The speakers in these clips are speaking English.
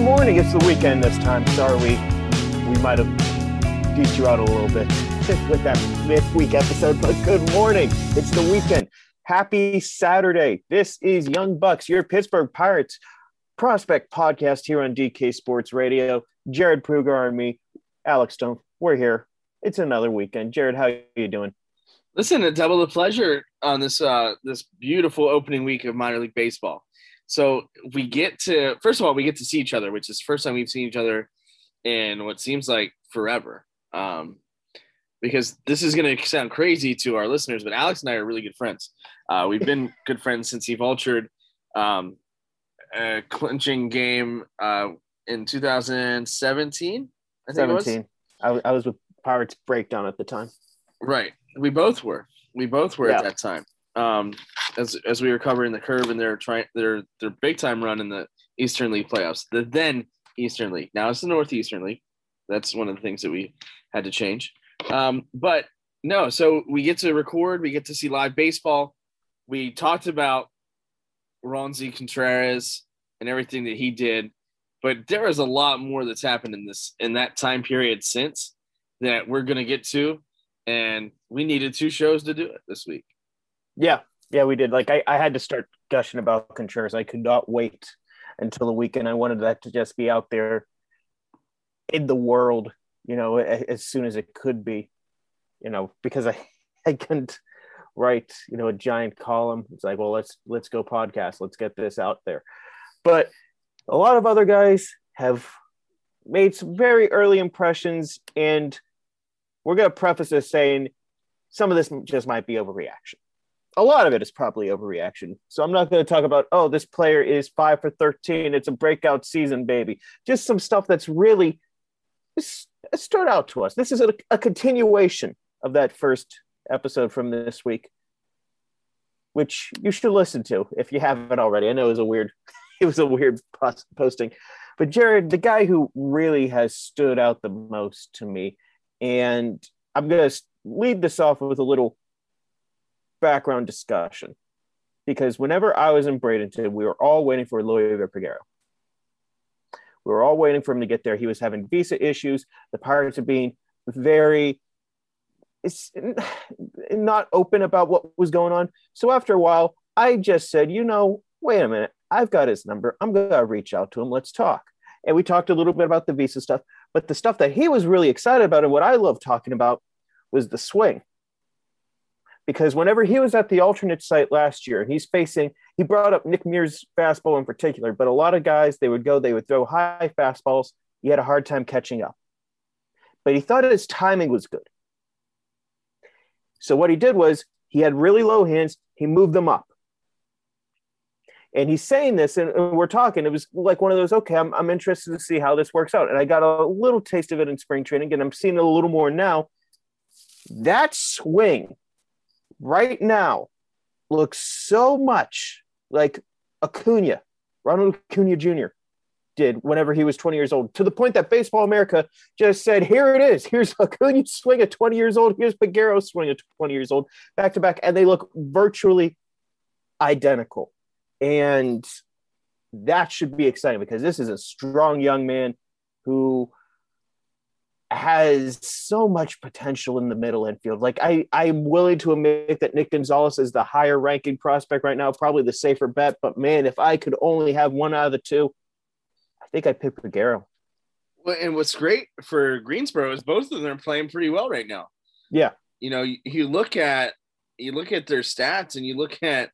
Morning. It's the weekend this time. Sorry, we might have deeped you out a little bit with that midweek episode, but good morning. It's the weekend. Happy Saturday. This is Young Bucks, your Pittsburgh Pirates prospect podcast here on DK Sports Radio. Jared Prugar and me, Alex Stone. We're here. It's another weekend. Jared, how are you doing? Listen, a double the pleasure on this beautiful opening week of minor league baseball. So we get to, first of all, we get to see each other, which is the first time we've seen each other in what seems like forever. Because this is going to sound crazy to our listeners, but Alex and I are really good friends. We've been good friends since he vultured a clinching game in 2017. I think 17. I was with Pirates Breakdown at the time. Right. We both were at that time. As we were covering the curve and their big time run in the Eastern League playoffs, the then Eastern League. Now it's the Northeastern League. That's one of the things that we had to change. But no, so we get to record, we get to see live baseball. We talked about Roansy Contreras and everything that he did, but there is a lot more that's happened in that time period since that we're going to get to, and we needed two shows to do it this week. Yeah, we did. Like I had to start gushing about Contreras. I could not wait until the weekend. I wanted that to just be out there in the world, as soon as it could be, because I couldn't write, a giant column. It's like, well, let's go podcast. Let's get this out there. But a lot of other guys have made some very early impressions, and we're going to preface this saying some of this just might be overreaction. A lot of it is probably overreaction. So I'm not going to talk about, this player is 5 for 13. It's a breakout season, baby. Just some stuff that's really stood out to us. This is a continuation of that first episode from this week, which you should listen to if you haven't already. I know it was a weird posting, but Jared, the guy who really has stood out the most to me, and I'm going to lead this off with a little background discussion, because whenever I was in Bradenton, we were all waiting for Liover Peguero. We were all waiting for him to get there. He was having visa issues. The Pirates are being not open about what was going on. So after a while, I just said, wait a minute, I've got his number. I'm going to reach out to him. Let's talk. And we talked a little bit about the visa stuff, but the stuff that he was really excited about and what I love talking about was the swing. Because whenever he was at the alternate site last year, he brought up Nick Muir's fastball in particular, but a lot of guys, they would throw high fastballs. He had a hard time catching up. But he thought his timing was good. So what he did was he had really low hands. He moved them up. And he's saying this, and we're talking. It was like one of those, okay, I'm interested to see how this works out. And I got a little taste of it in spring training, and I'm seeing it a little more now. That swing right now looks so much like Ronald Acuña Jr. did whenever he was 20 years old, to the point that Baseball America just said, here it is. Here's Acuña's swing at 20 years old. Here's Peguero's swing at 20 years old, back to back. And they look virtually identical. And that should be exciting, because this is a strong young man who has so much potential in the middle infield. Like I'm willing to admit that Nick Gonzales is the higher ranking prospect right now, probably the safer bet, but man, if I could only have one out of the two, I think I'd pick Peguero. Well, and what's great for Greensboro is both of them are playing pretty well right now. Yeah. You look at their stats and you look at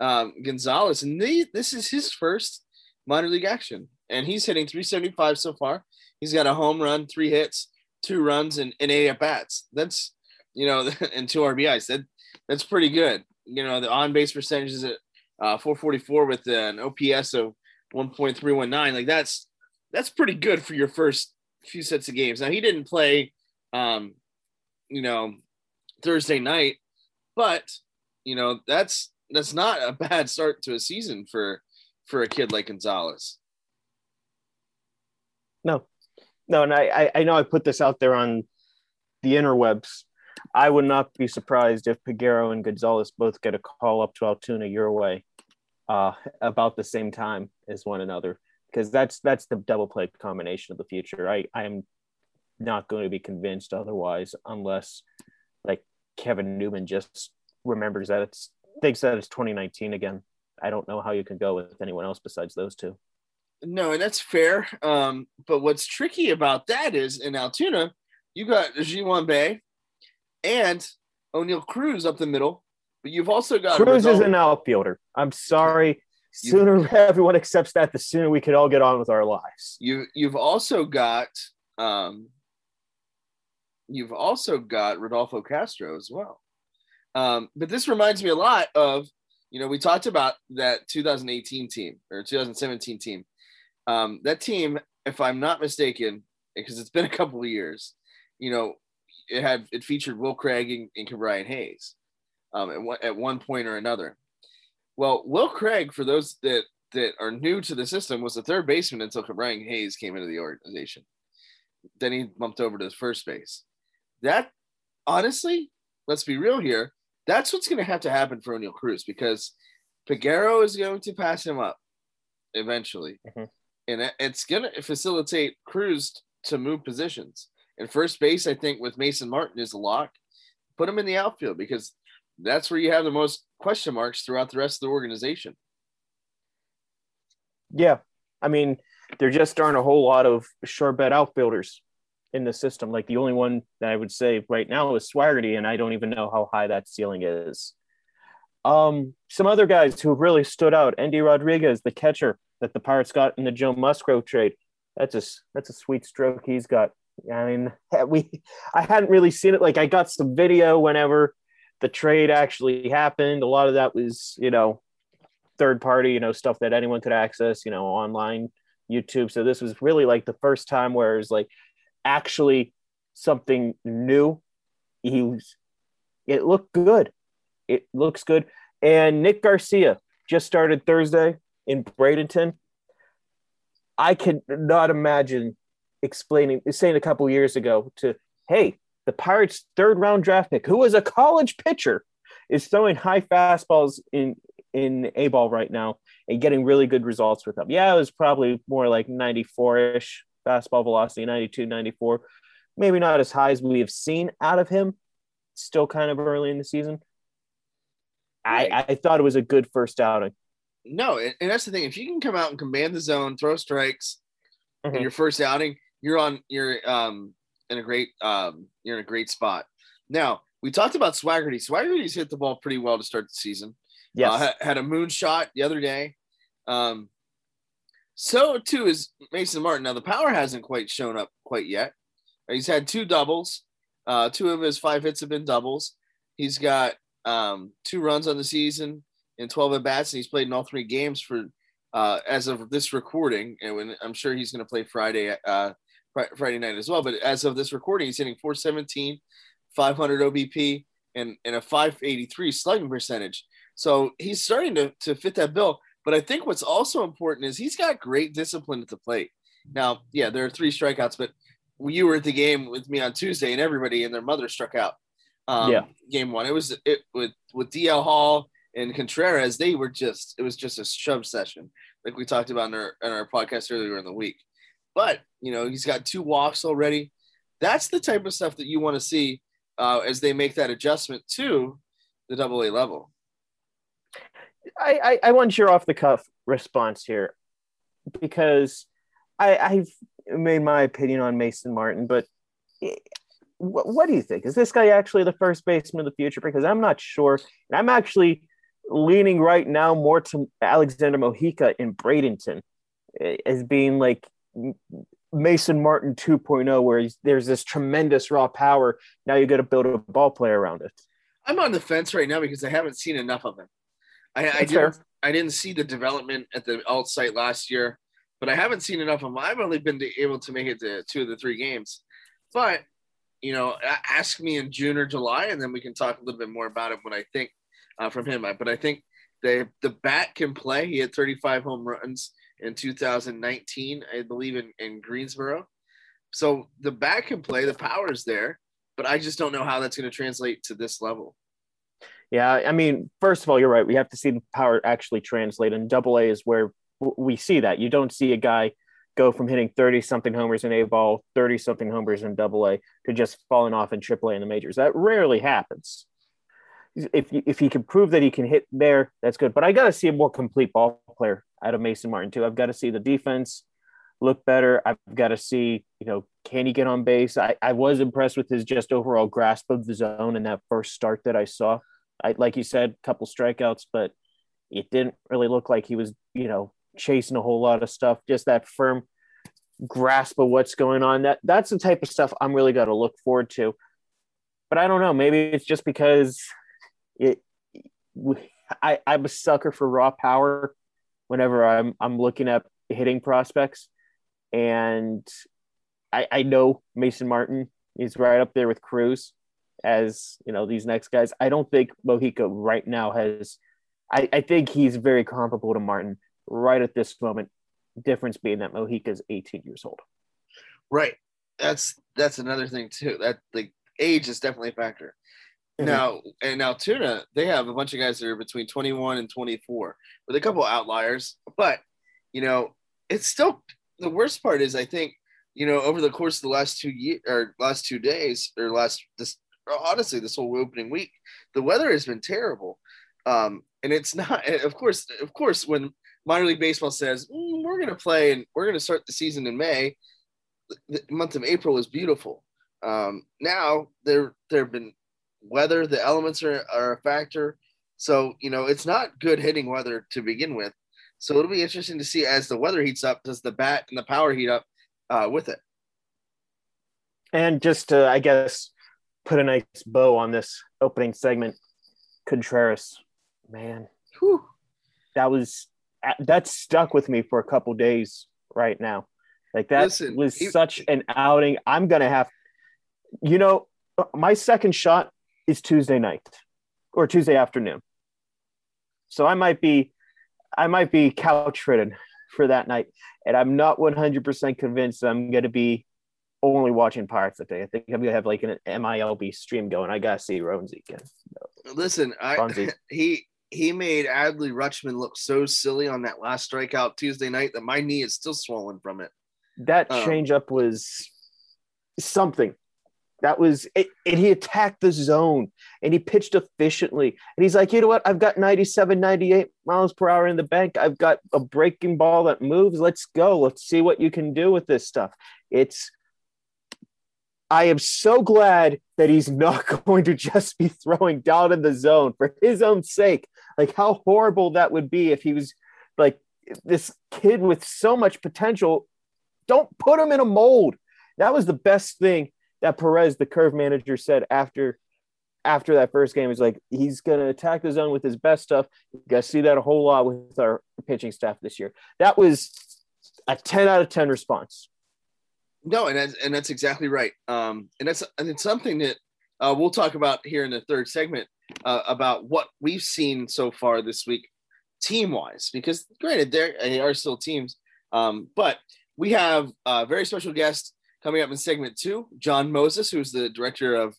Gonzales, and this is his first minor league action. and he's hitting .375 so far. He's got a home run, 3 hits, 2 runs, and 8 at-bats. That's, you know, and 2 RBIs. That's pretty good. You know, the on-base percentage is at .444 with an OPS of 1.319. Like, that's pretty good for your first few sets of games. Now, he didn't play, you know, Thursday night, but, you know, that's not a bad start to a season for a kid like Gonzales. No, and I know I put this out there on the interwebs. I would not be surprised if Peguero and Gonzales both get a call up to Altoona your way about the same time as one another, because that's the double play combination of the future. I am not going to be convinced otherwise, unless like Kevin Newman just remembers that thinks that it's 2019 again. I don't know how you can go with anyone else besides those two. No, and that's fair. But what's tricky about that is in Altoona, you got Ji-Hwan Bae and O'Neill Cruz up the middle, but you've also got Cruz is an outfielder. I'm sorry. Sooner everyone accepts that, the sooner we could all get on with our lives. You've also got Rodolfo Castro as well. But this reminds me a lot of, you know, we talked about that 2018 team or 2017 team. That team, if I'm not mistaken, because it's been a couple of years, you know, it featured Will Craig and Ke'Bryan Hayes at one point or another. Well, Will Craig, for those that are new to the system, was the third baseman until Ke'Bryan Hayes came into the organization. Then he bumped over to the first base. That, honestly, let's be real here, that's what's going to have to happen for O'Neill Cruz, because Peguero is going to pass him up eventually. Mm-hmm. And it's going to facilitate Cruz to move positions. And first base, I think, with Mason Martin is a lock. Put him in the outfield, because that's where you have the most question marks throughout the rest of the organization. Yeah. I mean, there just aren't a whole lot of sure bet outfielders in the system. Like, the only one that I would say right now is Swaggerty, and I don't even know how high that ceiling is. Some other guys who really stood out, Endy Rodriguez, the catcher that the Pirates got in the Joe Musgrove trade. That's a sweet stroke he's got. I mean, I hadn't really seen it. Like, I got some video whenever the trade actually happened. A lot of that was, you know, third party, you know, stuff that anyone could access, you know, online, YouTube. So this was really like the first time where it was like actually something new. It looked good. It looks good. And Nick Garcia just started Thursday in Bradenton. I could not imagine saying a couple years ago to, hey, the Pirates' third-round draft pick, who was a college pitcher, is throwing high fastballs in A-ball right now and getting really good results with them. Yeah, it was probably more like 94-ish fastball velocity, 92, 94. Maybe not as high as we have seen out of him. Still kind of early in the season. I thought it was a good first outing. No, and that's the thing. If you can come out and command the zone, throw strikes, mm-hmm. in your first outing, you're in a great spot. Now, we talked about Swaggerty. Swaggerty's hit the ball pretty well to start the season. Yes. Had a moonshot the other day. So too is Mason Martin. Now, the power hasn't quite shown up quite yet. He's had 2 doubles. 2 of his 5 hits have been doubles. He's got 2 runs on the season and 12 at bats, and he's played in all 3 games for as of this recording. And I'm sure he's going to play Friday night as well. But as of this recording, he's hitting .417, 500 OBP, and a .583 slugging percentage. So he's starting to fit that bill. But I think what's also important is he's got great discipline at the plate. Now, yeah, there are 3 strikeouts, but you were at the game with me on Tuesday, and everybody and their mother struck out. Game 1. It was with DL Hall and Contreras. It was just a shove session, like we talked about in our podcast earlier in the week. But, you know, he's got 2 walks already. That's the type of stuff that you want to see as they make that adjustment to the AA level. I want your off-the-cuff response here, because I've made my opinion on Mason Martin, but what do you think? Is this guy actually the first baseman of the future? Because I'm not sure. And I'm actually leaning right now more to Alexander Mojica in Bradenton as being like Mason Martin 2.0, where there's this tremendous raw power. Now you got to build a ball player around it. I'm on the fence right now because I haven't seen enough of him. I didn't see the development at the alt site last year, but I haven't seen enough of him. I've only been able to make it to 2 of the 3 games. But, you know, ask me in June or July, and then we can talk a little bit more about it when I think from him. But I think the bat can play. He had 35 home runs in 2019, I believe, in Greensboro. So the bat can play. The power is there. But I just don't know how that's going to translate to this level. Yeah, I mean, first of all, you're right. We have to see the power actually translate, and Double-A is where we see that. You don't see a guy go from hitting 30-something homers in A-ball, 30-something homers in Double-A, to just falling off in Triple-A in the majors. That rarely happens. If he can prove that he can hit there, that's good. But I got to see a more complete ball player out of Mason Martin, too. I've got to see the defense look better. I've got to see, you know, can he get on base? I was impressed with his just overall grasp of the zone in that first start that I saw. Like you said, a couple strikeouts, but it didn't really look like he was, you know, chasing a whole lot of stuff. Just that firm grasp of what's going on. That's the type of stuff I'm really got to look forward to. But I don't know. Maybe it's just because I'm a sucker for raw power whenever I'm looking at hitting prospects. And I know Mason Martin is right up there with Cruz as, you know, these next guys. I don't think Mojica right now has – I think he's very comparable to Martin right at this moment, difference being that Mojica's 18 years old. Right. That's another thing, too. That like age is definitely a factor. Mm-hmm. Now, and Altoona, they have a bunch of guys that are between 21 and 24 with a couple outliers. But, you know, it's still – the worst part is I think, you know, over the course of the last 2 years or last 2 days or last – this. Honestly, this whole opening week, the weather has been terrible. And it's not, of course, when minor league baseball says, we're going to play and we're going to start the season in May, the month of April is beautiful. Now there have been weather, the elements are a factor. So, you know, it's not good hitting weather to begin with. So it'll be interesting to see as the weather heats up, does the bat and the power heat up with it? And just, I guess, put a nice bow on this opening segment. Contreras, man, whew, that stuck with me for a couple days right now. Like that such an outing. I'm going to have, you know, my second shot is Tuesday night or Tuesday afternoon. So I might be couch ridden for that night. And I'm not 100% convinced I'm going to be only watching Pirates that day. I think I'm gonna have like an MILB stream going. I gotta see Roansy again. Listen, he made Adley Rutschman look so silly on that last strikeout Tuesday night that my knee is still swollen from it. That changeup was something. That was it, and he attacked the zone and he pitched efficiently. And he's like, you know what? I've got 97, 98 miles per hour in the bank. I've got a breaking ball that moves. Let's go. Let's see what you can do with this stuff. I am so glad that he's not going to just be throwing down in the zone for his own sake. Like how horrible that would be if he was like this kid with so much potential. Don't put him in a mold. That was the best thing that Perez, the curve manager, said after that first game. He's like, he's going to attack the zone with his best stuff. You guys see that a whole lot with our pitching staff this year. That was a 10 out of 10 response. No, and that's exactly right. And it's something that we'll talk about here in the third segment about what we've seen so far this week, team-wise. Because granted, they are still teams, but we have a very special guest coming up in segment 2, John Moses, who's the director of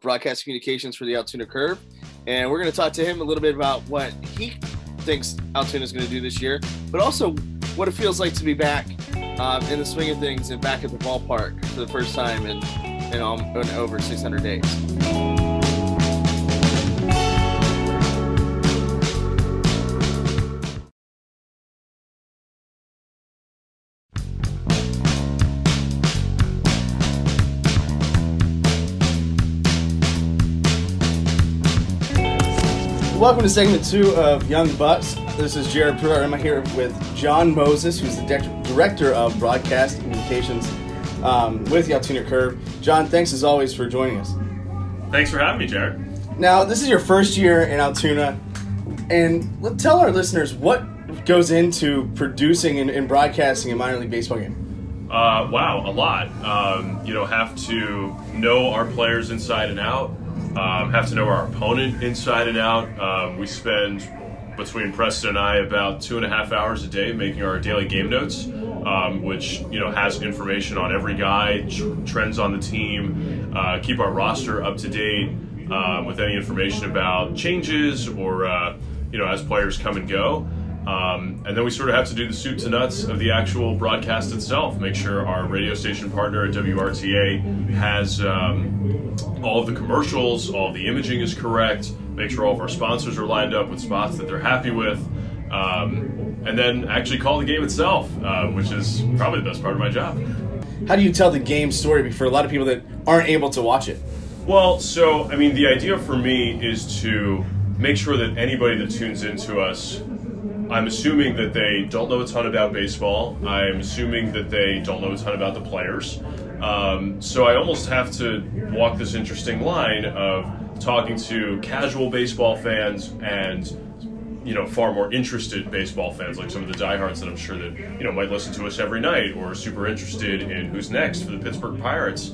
broadcast communications for the Altoona Curve, and we're going to talk to him a little bit about what he thinks Altoona's going to do this year, but also what it feels like to be back. In the swing of things and back at the ballpark for the first time in over 600 days. Welcome to segment 2 of Young Bucks. This is Jared Pruitt. I'm here with John Moses, who's the Director of Broadcast Communications with the Altoona Curve. John, thanks as always for joining us. Thanks for having me, Jared. Now, this is your first year in Altoona, and tell our listeners what goes into producing and broadcasting a minor league baseball game. Wow, a lot. Have to know our players inside and out, have to know our opponent inside and out. We spend, between Preston and I, about 2.5 hours a day making our daily game notes, which, has information on every guy, trends on the team, keep our roster up to date with any information about changes or, as players come and go. And then we sort of have to do the soup to nuts of the actual broadcast itself, make sure our radio station partner at WRTA has all of the commercials, all of the imaging is correct, make sure all of our sponsors are lined up with spots that they're happy with, and then actually call the game itself, which is probably the best part of my job. How do you tell the game story for a lot of people that aren't able to watch it? Well, the idea for me is to make sure that anybody that tunes into us, I'm assuming that they don't know a ton about baseball. I'm assuming that they don't know a ton about the players. So I almost have to walk this interesting line of talking to casual baseball fans and, far more interested baseball fans, like some of the diehards that I'm sure that, might listen to us every night or are super interested in who's next for the Pittsburgh Pirates.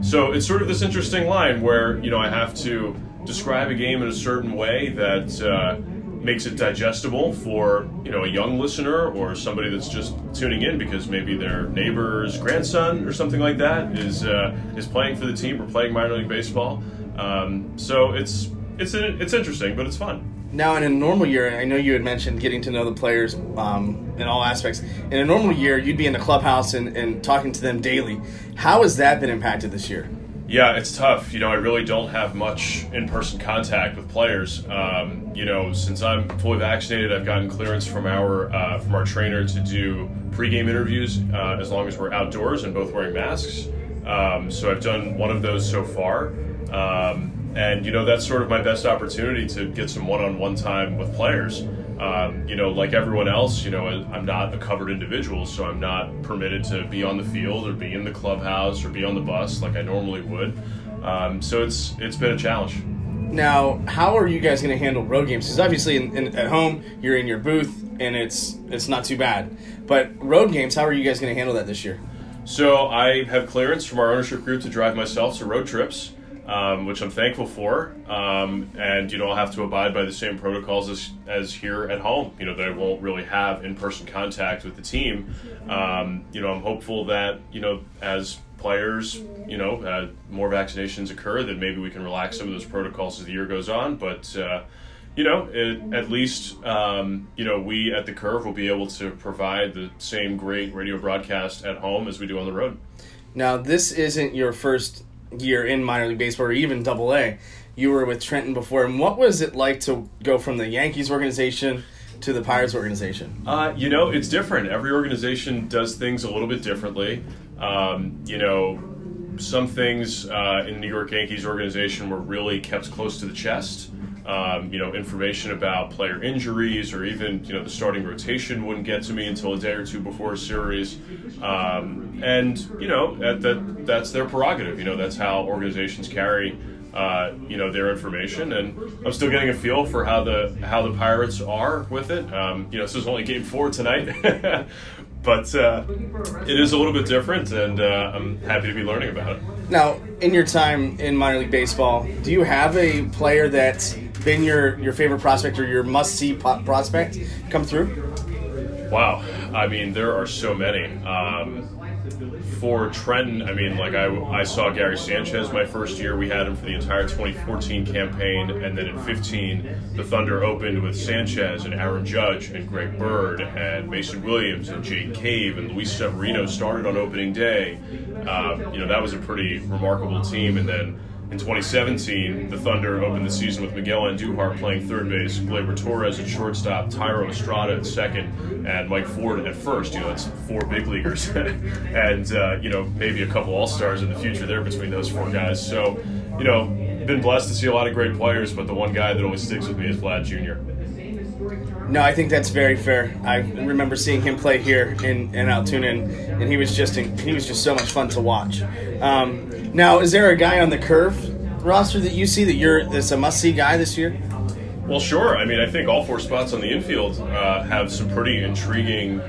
So it's sort of this interesting line where, I have to describe a game in a certain way that makes it digestible for a young listener or somebody that's just tuning in because maybe their neighbor's grandson or something like that is playing for the team or playing minor league baseball. So it's interesting, but it's fun. Now, in a normal year, I know you had mentioned getting to know the players in all aspects. In a normal year, you'd be in the clubhouse and talking to them daily. How has that been impacted this year? Yeah, it's tough. I really don't have much in-person contact with players. Since I'm fully vaccinated, I've gotten clearance from our trainer to do pregame interviews as long as we're outdoors and both wearing masks. So I've done one of those so far. And that's sort of my best opportunity to get some one-on-one time with players. Like everyone else, I'm not a covered individual, so I'm not permitted to be on the field or be in the clubhouse or be on the bus like I normally would. So it's been a challenge. Now, how are you guys going to handle road games? Because obviously at home, you're in your booth, and it's not too bad. But road games, how are you guys going to handle that this year? So I have clearance from our ownership group to drive myself to road trips. Which I'm thankful for, and I'll have to abide by the same protocols as here at home, that I won't really have in-person contact with the team. I'm hopeful that, as players, more vaccinations occur, that maybe we can relax some of those protocols as the year goes on, but, we at The Curve will be able to provide the same great radio broadcast at home as we do on the road. Now, this isn't your first year in minor league baseball or even Double A. You were with Trenton before, and what was it like to go from the Yankees organization to the Pirates organization? It's different. Every organization does things a little bit differently. Some things in the New York Yankees organization were really kept close to the chest. Information about player injuries or even, the starting rotation wouldn't get to me until a day or two before a series. That's their prerogative. That's how organizations carry, their information. And I'm still getting a feel for how the Pirates are with it. This is only game 4 tonight, but it is a little bit different, and I'm happy to be learning about it. Now, in your time in minor league baseball, do you have a player that's been your favorite prospect or your must-see prospect come through? Wow. There are so many. For Trenton, I saw Gary Sanchez my first year. We had him for the entire 2014 campaign, and then in 2015, the Thunder opened with Sanchez and Aaron Judge and Greg Bird and Mason Williams and Jake Cave and Luis Severino started on opening day. That was a pretty remarkable team, and then in 2017, the Thunder opened the season with Miguel Andujar playing third base, Gleyber Torres at shortstop, Tyro Estrada at second, and Mike Ford at first. That's 4 big leaguers, and maybe a couple all-stars in the future there between those 4 guys. So, been blessed to see a lot of great players, but the one guy that always sticks with me is Vlad Jr. No, I think that's very fair. I remember seeing him play here in Altoona, and he was just so much fun to watch. Now, is there a guy on the Curve roster that you see that's a must-see guy this year? Well, sure. I mean, I think all four spots on the infield have some pretty intriguing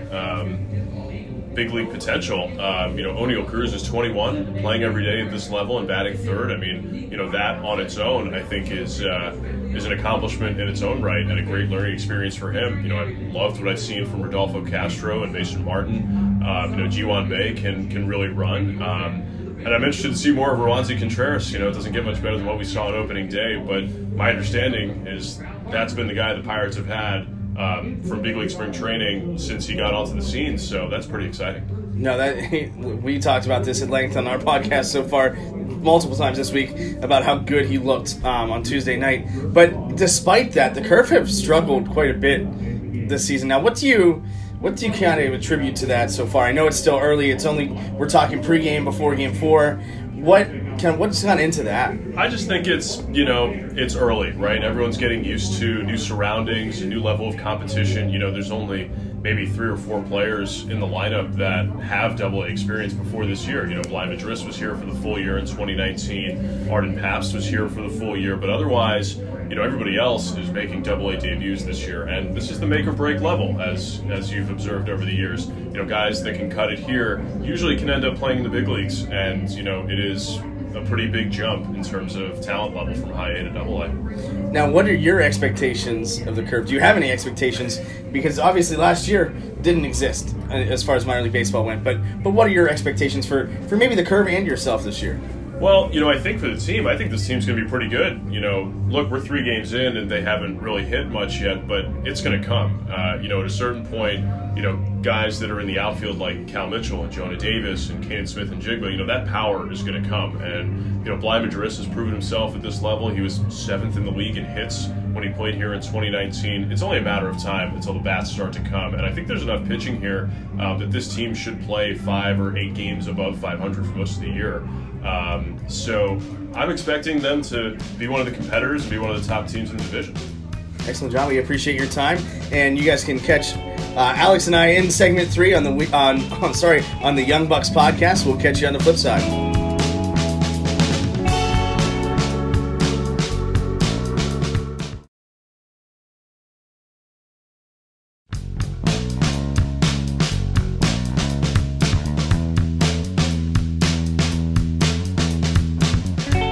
big league potential. O'Neill Cruz is 21, playing every day at this level and batting third. I mean, that on its own, I think, is an accomplishment in its own right and a great learning experience for him. I loved what I've seen from Rodolfo Castro and Mason Martin. Ji-Hwan Bae can really run. And I'm interested to see more of Roansy Contreras. It doesn't get much better than what we saw on opening day, but my understanding is that's been the guy the Pirates have had from big league spring training since he got onto the scene, so that's pretty exciting. No, we talked about this at length on our podcast so far multiple times this week about how good he looked on Tuesday night. But despite that, the Curve have struggled quite a bit this season. Now, what do you kind of attribute to that so far? I know it's still early. It's only, we're talking pregame before game four. What's gone into that? I just think it's early, right? Everyone's getting used to new surroundings, a new level of competition. There's only maybe 3 or 4 players in the lineup that have double-A experience before this year. Bligh Madris was here for the full year in 2019. Arden Papst was here for the full year. But otherwise, everybody else is making double-A debuts this year. And this is the make-or-break level, as you've observed over the years. Guys that can cut it here usually can end up playing in the big leagues. And, it is a pretty big jump in terms of talent level from high A to double A. Now, what are your expectations of the Curve? Do you have any expectations? Because obviously last year didn't exist as far as minor league baseball went. But what are your expectations for maybe the Curve and yourself this year? Well, I think for the team, I think this team's going to be pretty good. Look, we're 3 games in and they haven't really hit much yet, but it's going to come. At a certain point, guys that are in the outfield like Cal Mitchell and Jonah Davis and Caden Smith and Jigba, that power is going to come. And, Bligh Madris has proven himself at this level. He was 7th in the league in hits when he played here in 2019. It's only a matter of time until the bats start to come. And I think there's enough pitching here that this team should play 5 or 8 games above 500 for most of the year. So I'm expecting them to be one of the competitors and be one of the top teams in the division. Excellent job. We appreciate your time. And you guys can catch Alex and I in segment 3 on the Young Bucks podcast. We'll catch you on the flip side.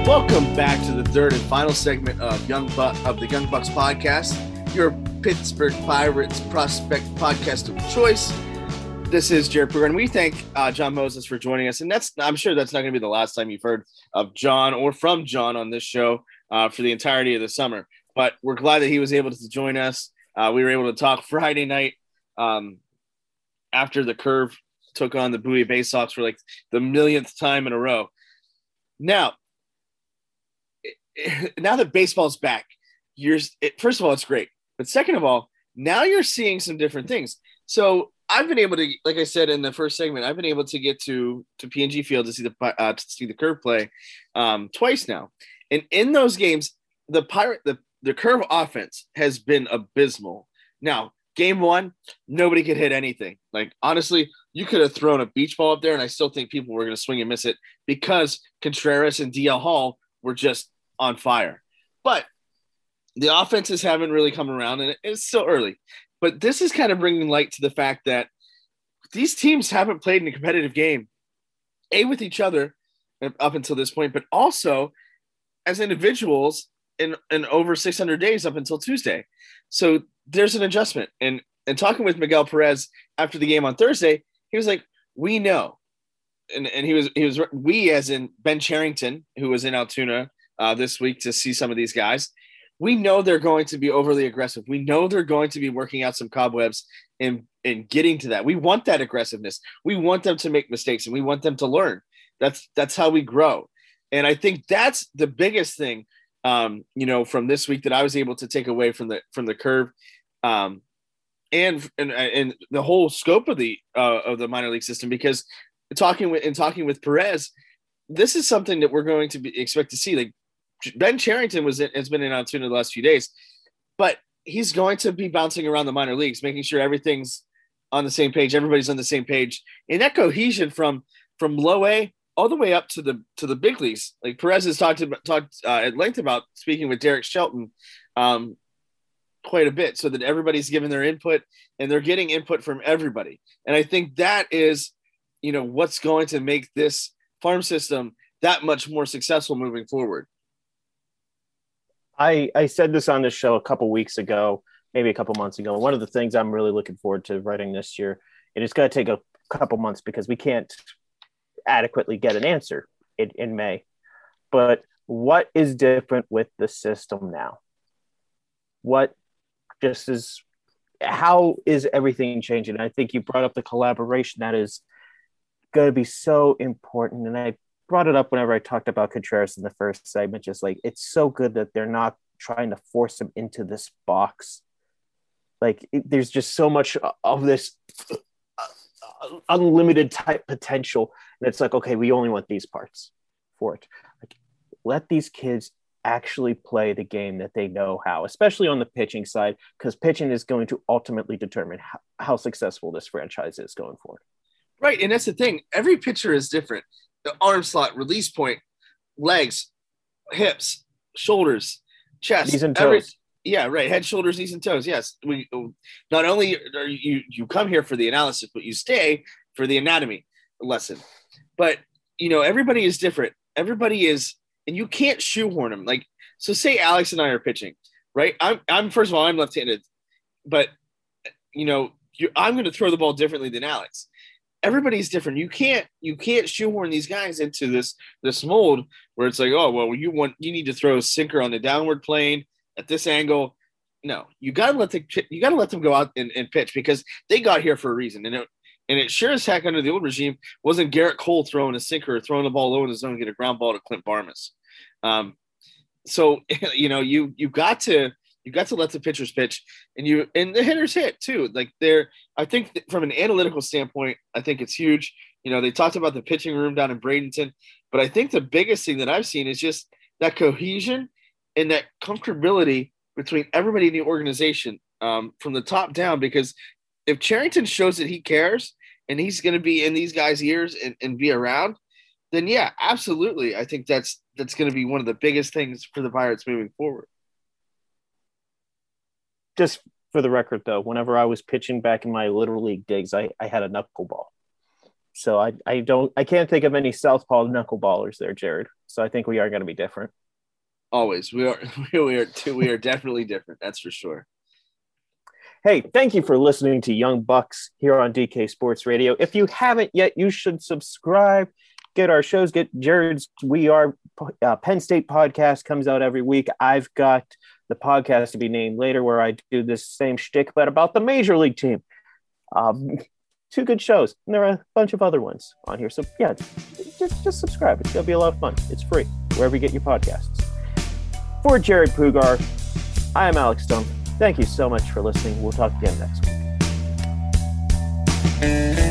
Welcome back to the third and final segment of the Young Bucks podcast. Your Pittsburgh Pirates prospect podcast of choice. This is Jared Brewer, and we thank John Moses for joining us. And I'm sure that's not going to be the last time you've heard of John or from John on this show for the entirety of the summer. But we're glad that he was able to join us. We were able to talk Friday night after the Curve took on the Bligh Madris Sox for like the millionth time in a row. Now that baseball's back, first of all, it's great. But second of all, now you're seeing some different things. So I've been able to, like I said in the first segment, I've been able to get to P&G Field to see the Curve play twice now. And in those games, the Curve offense has been abysmal. Now, game 1, nobody could hit anything. Like, honestly, you could have thrown a beach ball up there, and I still think people were going to swing and miss it because Contreras and DL Hall were just on fire. But the offenses haven't really come around, and it's still early. But this is kind of bringing light to the fact that these teams haven't played in a competitive game, A, with each other up until this point, but also as individuals in over 600 days up until Tuesday. So there's an adjustment. And talking with Miguel Perez after the game on Thursday, he was like, we know. And he was we as in Ben Cherington, who was in Altoona this week to see some of these guys. We know they're going to be overly aggressive. We know they're going to be working out some cobwebs and getting to that. We want that aggressiveness. We want them to make mistakes, and we want them to learn. That's how we grow. And I think that's the biggest thing, from this week that I was able to take away from the Curve, and the whole scope of the minor league system. Because talking with Perez, this is something that we're going to expect to see. Like Ben Cherington has been in Altoona the last few days, but he's going to be bouncing around the minor leagues, making sure everything's on the same page, everybody's on the same page. And that cohesion from low A all the way up to the big leagues. Like Perez has talked at length about speaking with Derek Shelton quite a bit, so that everybody's giving their input and they're getting input from everybody. And I think that is, what's going to make this farm system that much more successful moving forward. I said this on this show a couple months ago. One of the things I'm really looking forward to writing this year, and it's going to take a couple months because we can't adequately get an answer in May, but what is different with the system now? How is everything changing? I think you brought up the collaboration that is going to be so important. And I brought it up whenever I talked about Contreras in the first segment, just like, it's so good that they're not trying to force him into this box. Like there's just so much of this unlimited type potential. And it's like, okay, we only want these parts for it. Like, let these kids actually play the game that they know how, especially on the pitching side, because pitching is going to ultimately determine how successful this franchise is going forward. Right, and that's the thing. Every pitcher is different. The arm slot, release point, legs, hips, shoulders, chest. Knees and toes. Yeah, right. Head, shoulders, knees, and toes. Yes. Not only are you come here for the analysis, but you stay for the anatomy lesson. But, everybody is different. Everybody is – and you can't shoehorn them. Like, so say Alex and I are pitching, right? I'm first of all, I'm left-handed. But, I'm going to throw the ball differently than Alex. Everybody's different. You can't shoehorn these guys into this mold where it's like, oh, well, you need to throw a sinker on the downward plane at this angle. No, you got to let them go out and pitch because they got here for a reason. And it sure as heck under the old regime wasn't Garrett Cole throwing a sinker or throwing the ball low in the zone, get a ground ball to Clint Barmas. So you got to let the pitchers pitch and the hitters hit too. Like I think from an analytical standpoint, I think it's huge. They talked about the pitching room down in Bradenton, but I think the biggest thing that I've seen is just that cohesion and that comfortability between everybody in the organization from the top down, because if Cherington shows that he cares and he's going to be in these guys' ears and be around, then yeah, absolutely. I think that's going to be one of the biggest things for the Pirates moving forward. Just for the record, though, whenever I was pitching back in my Little League digs, I had a knuckleball. So I can't think of any southpaw knuckleballers there, Jared. So I think we are going to be different. Always. We are definitely different. That's for sure. Hey, thank you for listening to Young Bucks here on DK Sports Radio. If you haven't yet, you should subscribe. Get our shows. Get Jared's We Are Penn State podcast comes out every week. I've got the podcast to be named later where I do this same shtick, but about the major league team. Two good shows. And there are a bunch of other ones on here. So yeah, just subscribe. It's going to be a lot of fun. It's free wherever you get your podcasts. For Jared Pugar, I am Alex Stump. Thank you so much for listening. We'll talk again next week.